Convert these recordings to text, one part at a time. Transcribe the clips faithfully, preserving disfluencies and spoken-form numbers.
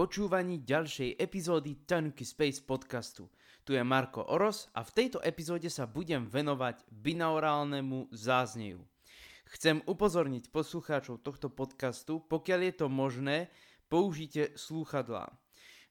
počúvaní ďalšej epizódy Tanuki Space podcastu. Tu je Marko Oroš a v tejto epizóde sa budem venovať binaurálnemu zázneju. Chcem upozorniť poslucháčov tohto podcastu, pokiaľ je to možné, použite slúchadlá.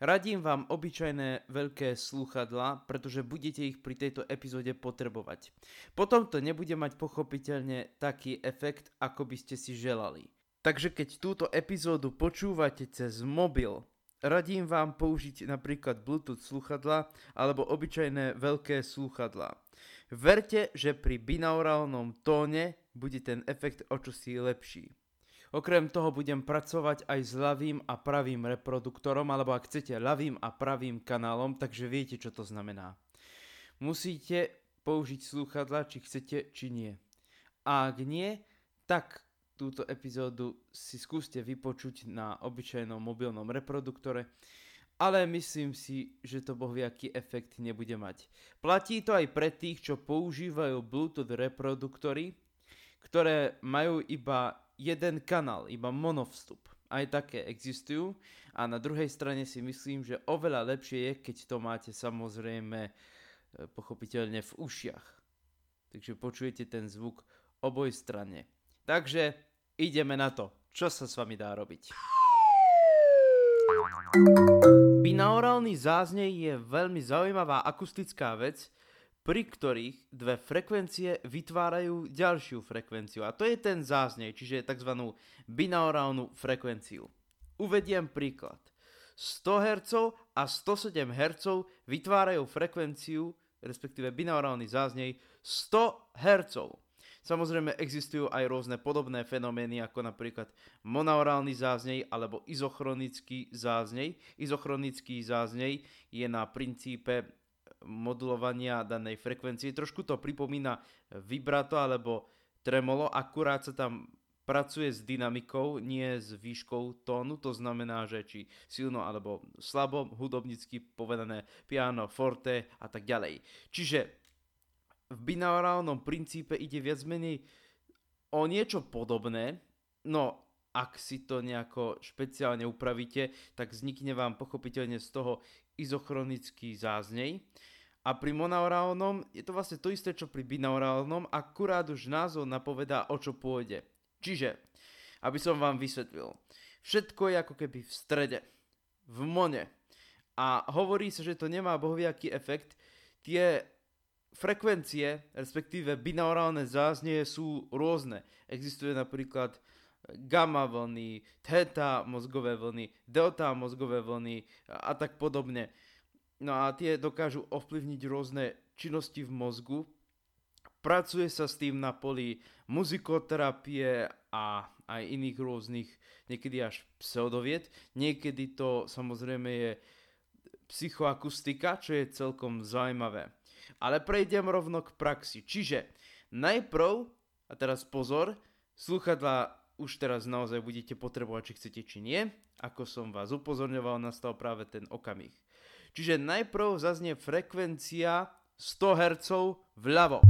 Radím vám obyčajné veľké slúchadlá, pretože budete ich pri tejto epizóde potrebovať. Potom to nebude mať pochopiteľne taký efekt, ako by ste si želali. Takže keď túto epizódu počúvate cez mobil, radím vám použiť napríklad Bluetooth slúchadlá alebo obyčajné veľké slúchadlá. Verte, že pri binaurálnom tóne bude ten efekt o čosi lepší. Okrem toho budem pracovať aj s ľavým a pravým reproduktorom, alebo ak chcete ľavým a pravým kanálom, takže viete, čo to znamená. Musíte použiť slúchadlá, či chcete, či nie. A ak nie, tak túto epizódu si skúste vypočuť na obyčajnom mobilnom reproduktore, ale myslím si, že to bohviaký efekt nebude mať. Platí to aj pre tých, čo používajú Bluetooth reproduktory, ktoré majú iba jeden kanál, iba monovstup. Aj také existujú a na druhej strane si myslím, že oveľa lepšie je, keď to máte samozrejme pochopiteľne v ušiach. Takže počujete ten zvuk oboj strane. Takže ideme na to, čo sa s vami dá robiť. Binaurálny záznej je veľmi zaujímavá akustická vec, pri ktorých dve frekvencie vytvárajú ďalšiu frekvenciu. A to je ten záznej, čiže tzv. Binaurálnu frekvenciu. Uvediem príklad. sto hertzov a sto sedem hertzov vytvárajú frekvenciu, respektíve binaurálny záznej, sto hertzov. Samozrejme existujú aj rôzne podobné fenomény, ako napríklad monaurálny záznej alebo izochronický záznej. Izochronický záznej je na princípe modulovania danej frekvencie. Trošku to pripomína vibrato alebo tremolo, akurát sa tam pracuje s dynamikou, nie s výškou tónu, to znamená, že či silno alebo slabo, hudobnícky povedané piano, forte a tak ďalej. Čiže v binaurálnom princípe ide viac menej o niečo podobné, no ak si to nejako špeciálne upravíte, tak vznikne vám pochopiteľne z toho izochronický záznej. A pri monaurálnom je to vlastne to isté, čo pri binaurálnom, akurát už názov napovedá, o čo pôjde. Čiže, aby som vám vysvetlil, všetko je ako keby v strede, v mone. A hovorí sa, že to nemá bohviaký efekt. Tie frekvencie, respektíve binaurálne záznie sú rôzne. Existuje napríklad gamma vlny, theta mozgové vlny, delta mozgové vlny a tak podobne. No a tie dokážu ovplyvniť rôzne činnosti v mozgu. Pracuje sa s tým na poli muzikoterapie a aj iných rôznych, niekedy až pseudovied. Niekedy to samozrejme je psychoakustika, čo je celkom zaujímavé. Ale prejdem rovno k praxi. Čiže najprv, a teraz pozor, slúchadlá už teraz naozaj budete potrebovať, či chcete, či nie. Ako som vás upozorňoval, nastal práve ten okamih. Čiže najprv zaznie frekvencia sto hertzov vľavo.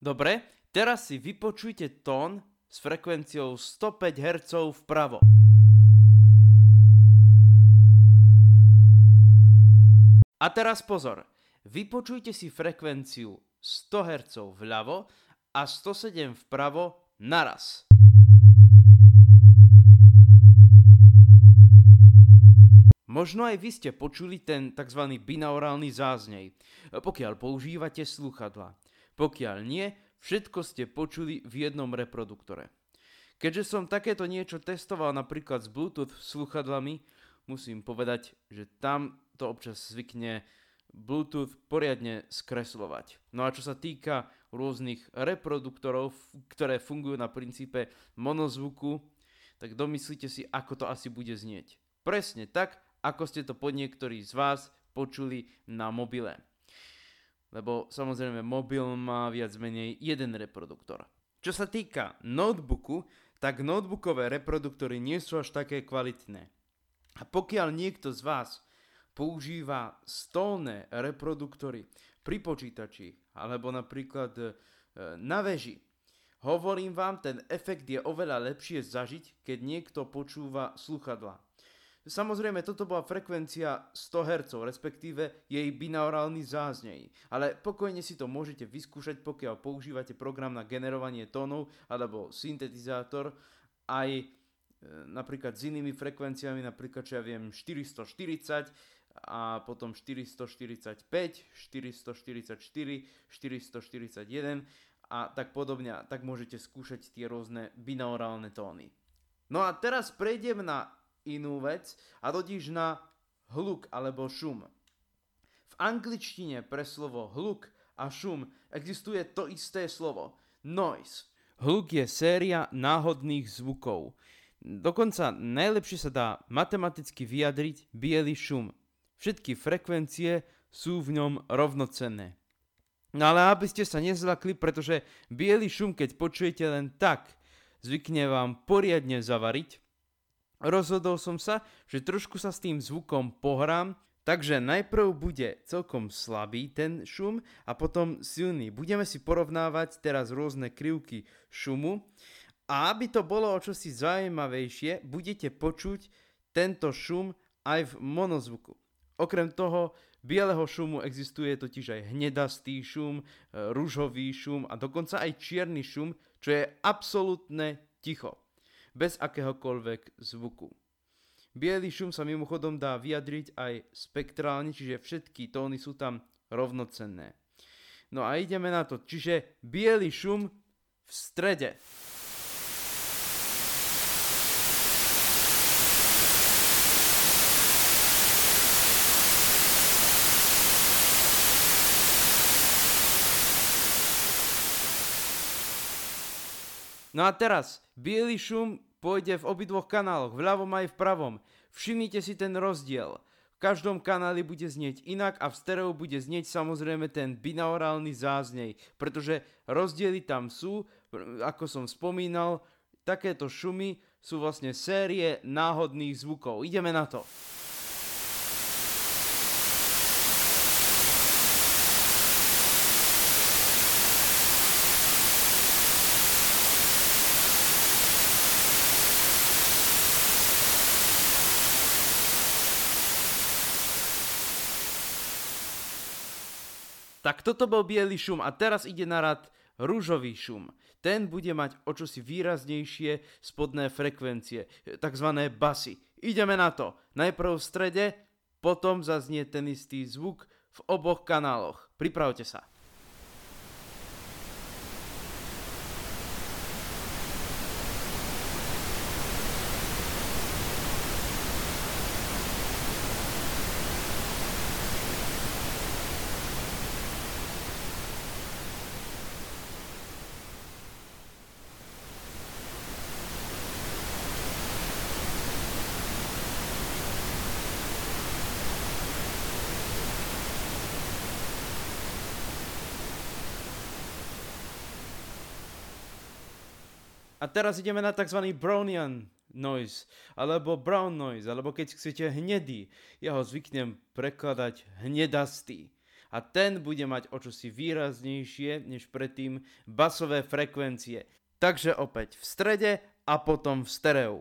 Dobre, teraz si vypočujte tón s frekvenciou sto päť hertzov vpravo. A teraz pozor, vypočujte si frekvenciu sto hertzov vľavo a sto sedem vpravo naraz. Možno aj vy ste počuli ten tzv. Binaurálny záznej, pokiaľ používate slúchadlá. Pokiaľ nie, všetko ste počuli v jednom reproduktore. Keďže som takéto niečo testoval napríklad s Bluetooth slúchadlami, musím povedať, že tam to občas zvykne Bluetooth poriadne skreslovať. No a čo sa týka rôznych reproduktorov, ktoré fungujú na princípe monozvuku, tak domyslite si, ako to asi bude znieť. Presne tak, ako ste to po niektorí z vás počuli na mobile. Lebo samozrejme mobil má viac menej jeden reproduktor. Čo sa týka notebooku, tak notebookové reproduktory nie sú až také kvalitné. A pokiaľ niekto z vás používa stolné reproduktory pri počítači alebo napríklad na veži, Hovorím vám, ten efekt je oveľa lepšie zažiť, keď niekto počúva slúchadlá. Samozrejme, toto bola frekvencia sto hertz, respektíve jej binaurálny záznej, ale pokojne si to môžete vyskúšať, pokiaľ používate program na generovanie tónov alebo syntetizátor aj e, napríklad s inými frekvenciami, napríklad, čo ja viem, štyristoštyridsať a potom štyristoštyridsaťpäť, štyristoštyridsaťštyri, štyristoštyridsaťjeden a tak podobne, tak môžete skúšať tie rôzne binaurálne tóny. No a teraz prejdem na inú vec, a totiž na hluk alebo šum. V angličtine pre slovo hluk a šum existuje to isté slovo noise. Hluk je séria náhodných zvukov. Dokonca najlepšie sa dá matematicky vyjadriť biely šum. Všetky frekvencie sú v ňom rovnocenné. No ale aby ste sa nezlakli, pretože biely šum, keď počujete len tak, zvykne vám poriadne zavariť. Rozhodol som sa, že trošku sa s tým zvukom pohrám, takže najprv bude celkom slabý ten šum a potom silný. Budeme si porovnávať teraz rôzne krivky šumu a aby to bolo o čosi zaujímavejšie, budete počuť tento šum aj v monozvuku. Okrem toho, bieleho šumu existuje totiž aj hnedastý šum, ružový šum a dokonca aj čierny šum, čo je absolútne ticho. Bez akéhokoľvek zvuku. Bielý šum sa mimochodom dá vyjadriť aj spektrálne, čiže všetky tóny sú tam rovnocenné. No a ideme na to, čiže bielý šum v strede. No a teraz, biely šum pôjde v obidvoch kanáloch, v ľavom aj v pravom. Všimnite si ten rozdiel. V každom kanáli bude znieť inak a v stereu bude znieť samozrejme ten binaurálny záznej, pretože rozdiely tam sú, ako som spomínal, takéto šumy sú vlastne série náhodných zvukov. Ideme na to. Tak toto bol biely šum a teraz ide na rad ružový šum. Ten bude mať o čosi výraznejšie spodné frekvencie, takzvané basy. Ideme na to. Najprv v strede, potom zaznie ten istý zvuk v oboch kanáloch. Pripravte sa. A teraz ideme na tzv. Brownian noise, alebo brown noise, alebo keď chcete hnedý. Ja ho zvyknem prekladať hnedastý. A ten bude mať o čosi výraznejšie než predtým basové frekvencie. Takže opäť v strede a potom v stereu.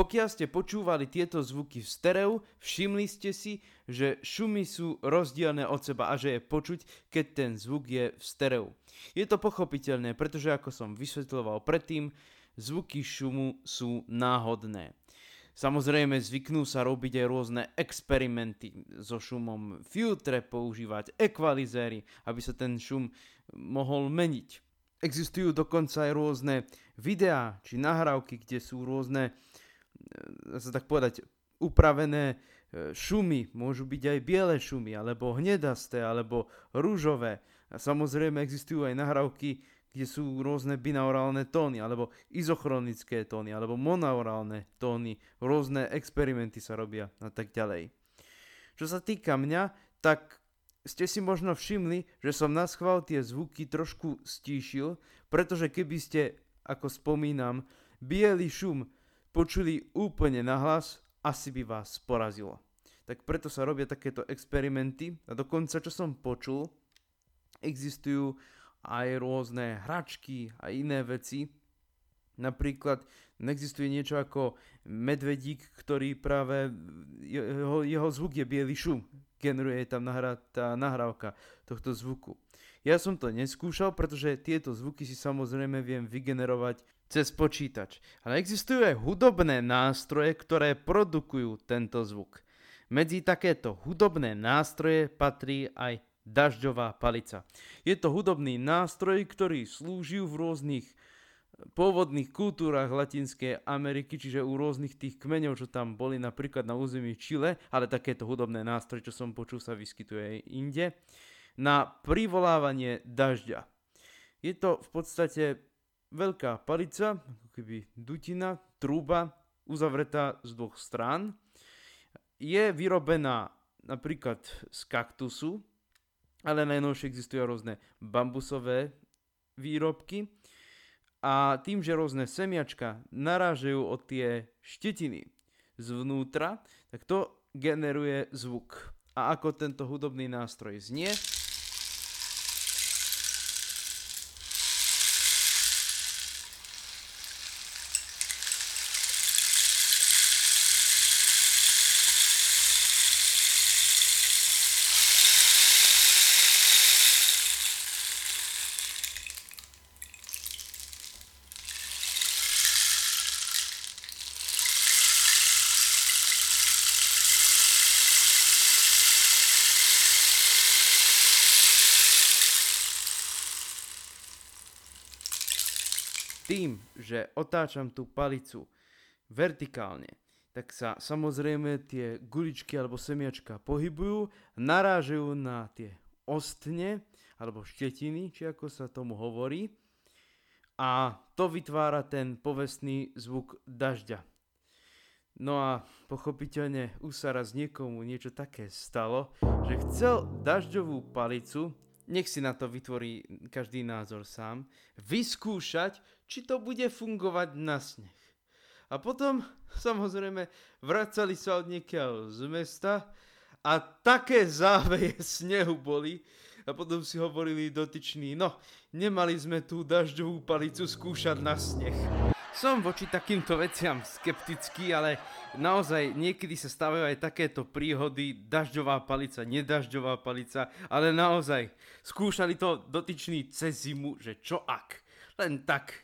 Pokiaľ ste počúvali tieto zvuky v stereu, všimli ste si, že šumy sú rozdielne od seba a že je počuť, keď ten zvuk je v stereu. Je to pochopiteľné, pretože ako som vysvetľoval predtým, zvuky šumu sú náhodné. Samozrejme zvyknú sa robiť aj rôzne experimenty so šumom, filtre používať, ekvalizéry, aby sa ten šum mohol meniť. Existujú dokonca aj rôzne videá či nahrávky, kde sú rôzne, sa tak povedať, upravené šumy, môžu byť aj biele šumy, alebo hnedasté, alebo ružové. A samozrejme existujú aj nahrávky, kde sú rôzne binaurálne tóny, alebo izochronické tóny, alebo monaurálne tóny, rôzne experimenty sa robia a tak ďalej. Čo sa týka mňa, tak ste si možno všimli, že som naschvál tie zvuky trošku stíšil, pretože keby ste, ako spomínam, biely šum počuli úplne nahlas, asi by vás porazilo. Tak preto sa robia takéto experimenty a dokonca, čo som počul, existujú aj rôzne hračky a iné veci. Napríklad existuje niečo ako medvedík, ktorý práve, jeho, jeho zvuk je biely šum, generuje tam nahrá, tá nahrávka tohto zvuku. Ja som to neskúšal, pretože tieto zvuky si samozrejme viem vygenerovať cez počítač. Ale existujú aj hudobné nástroje, ktoré produkujú tento zvuk. Medzi takéto hudobné nástroje patrí aj dažďová palica. Je to hudobný nástroj, ktorý slúžil v rôznych pôvodných kultúrach Latinskej Ameriky, čiže u rôznych tých kmeňov, čo tam boli napríklad na území Chile, ale takéto hudobné nástroje, čo som počul, sa vyskytuje aj inde, na privolávanie dažďa. Je to v podstate veľká palica, ako keby dutina, trúba, uzavretá z dvoch strán. Je vyrobená napríklad z kaktusu, ale najnovšie existujú rôzne bambusové výrobky a tým, že rôzne semiačka narážajú o tie štetiny zvnútra, tak to generuje zvuk. A ako tento hudobný nástroj znie? Tým, že otáčam tú palicu vertikálne, tak sa samozrejme tie guličky alebo semiačka pohybujú, narážajú na tie ostne alebo štetiny, či ako sa tomu hovorí, a to vytvára ten povestný zvuk dažďa. No a pochopiteľne už sa raz niekomu niečo také stalo, že chcel dažďovú palicu, nech si na to vytvorí každý názor sám, vyskúšať, či to bude fungovať na sneh. A potom, samozrejme, vracali sa od niekiaľ z mesta a také záveje snehu boli. A potom si hovorili dotyční, no, nemali sme tú dažďovú palicu skúšať na sneh. Som voči takýmto veciam skeptický, ale naozaj niekedy sa stávajú aj takéto príhody, dažďová palica, nedažďová palica, ale naozaj skúšali to dotyční cez zimu, že čo ak, len tak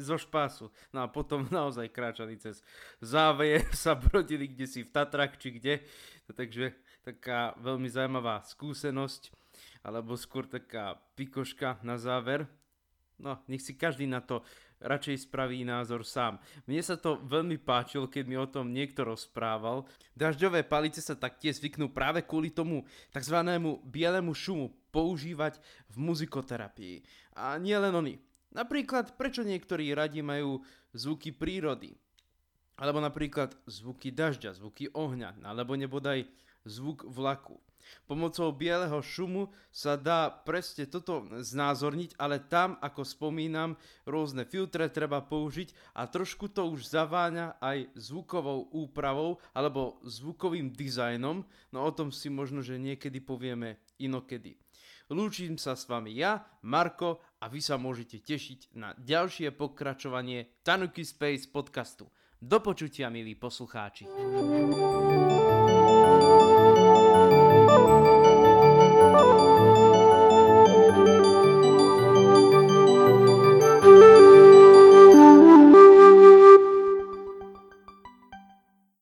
zo špásu. No a potom naozaj kráčali cez záveje, sa brodili kde si v Tatrách či kde, takže taká veľmi zaujímavá skúsenosť, alebo skôr taká pikoška na záver. No, nech si každý na to radšej spraví názor sám. Mne sa to veľmi páčilo, keď mi o tom niekto rozprával. Dažďové palice sa taktiež zvyknú práve kvôli tomu takzvanému bielemu šumu používať v muzikoterapii. A nie len oni. Napríklad, prečo niektorí radi majú zvuky prírody? Alebo napríklad zvuky dažďa, zvuky ohňa, alebo nebodaj zvuk vlaku. Pomocou bieleho šumu sa dá presne toto znázorniť, ale tam, ako spomínam, rôzne filtre treba použiť a trošku to už zaváňa aj zvukovou úpravou alebo zvukovým dizajnom, no o tom si možno, že niekedy povieme inokedy. Lúčim sa s vami ja, Marko, a vy sa môžete tešiť na ďalšie pokračovanie Tanuki Space podcastu. Do počutia, milí poslucháči.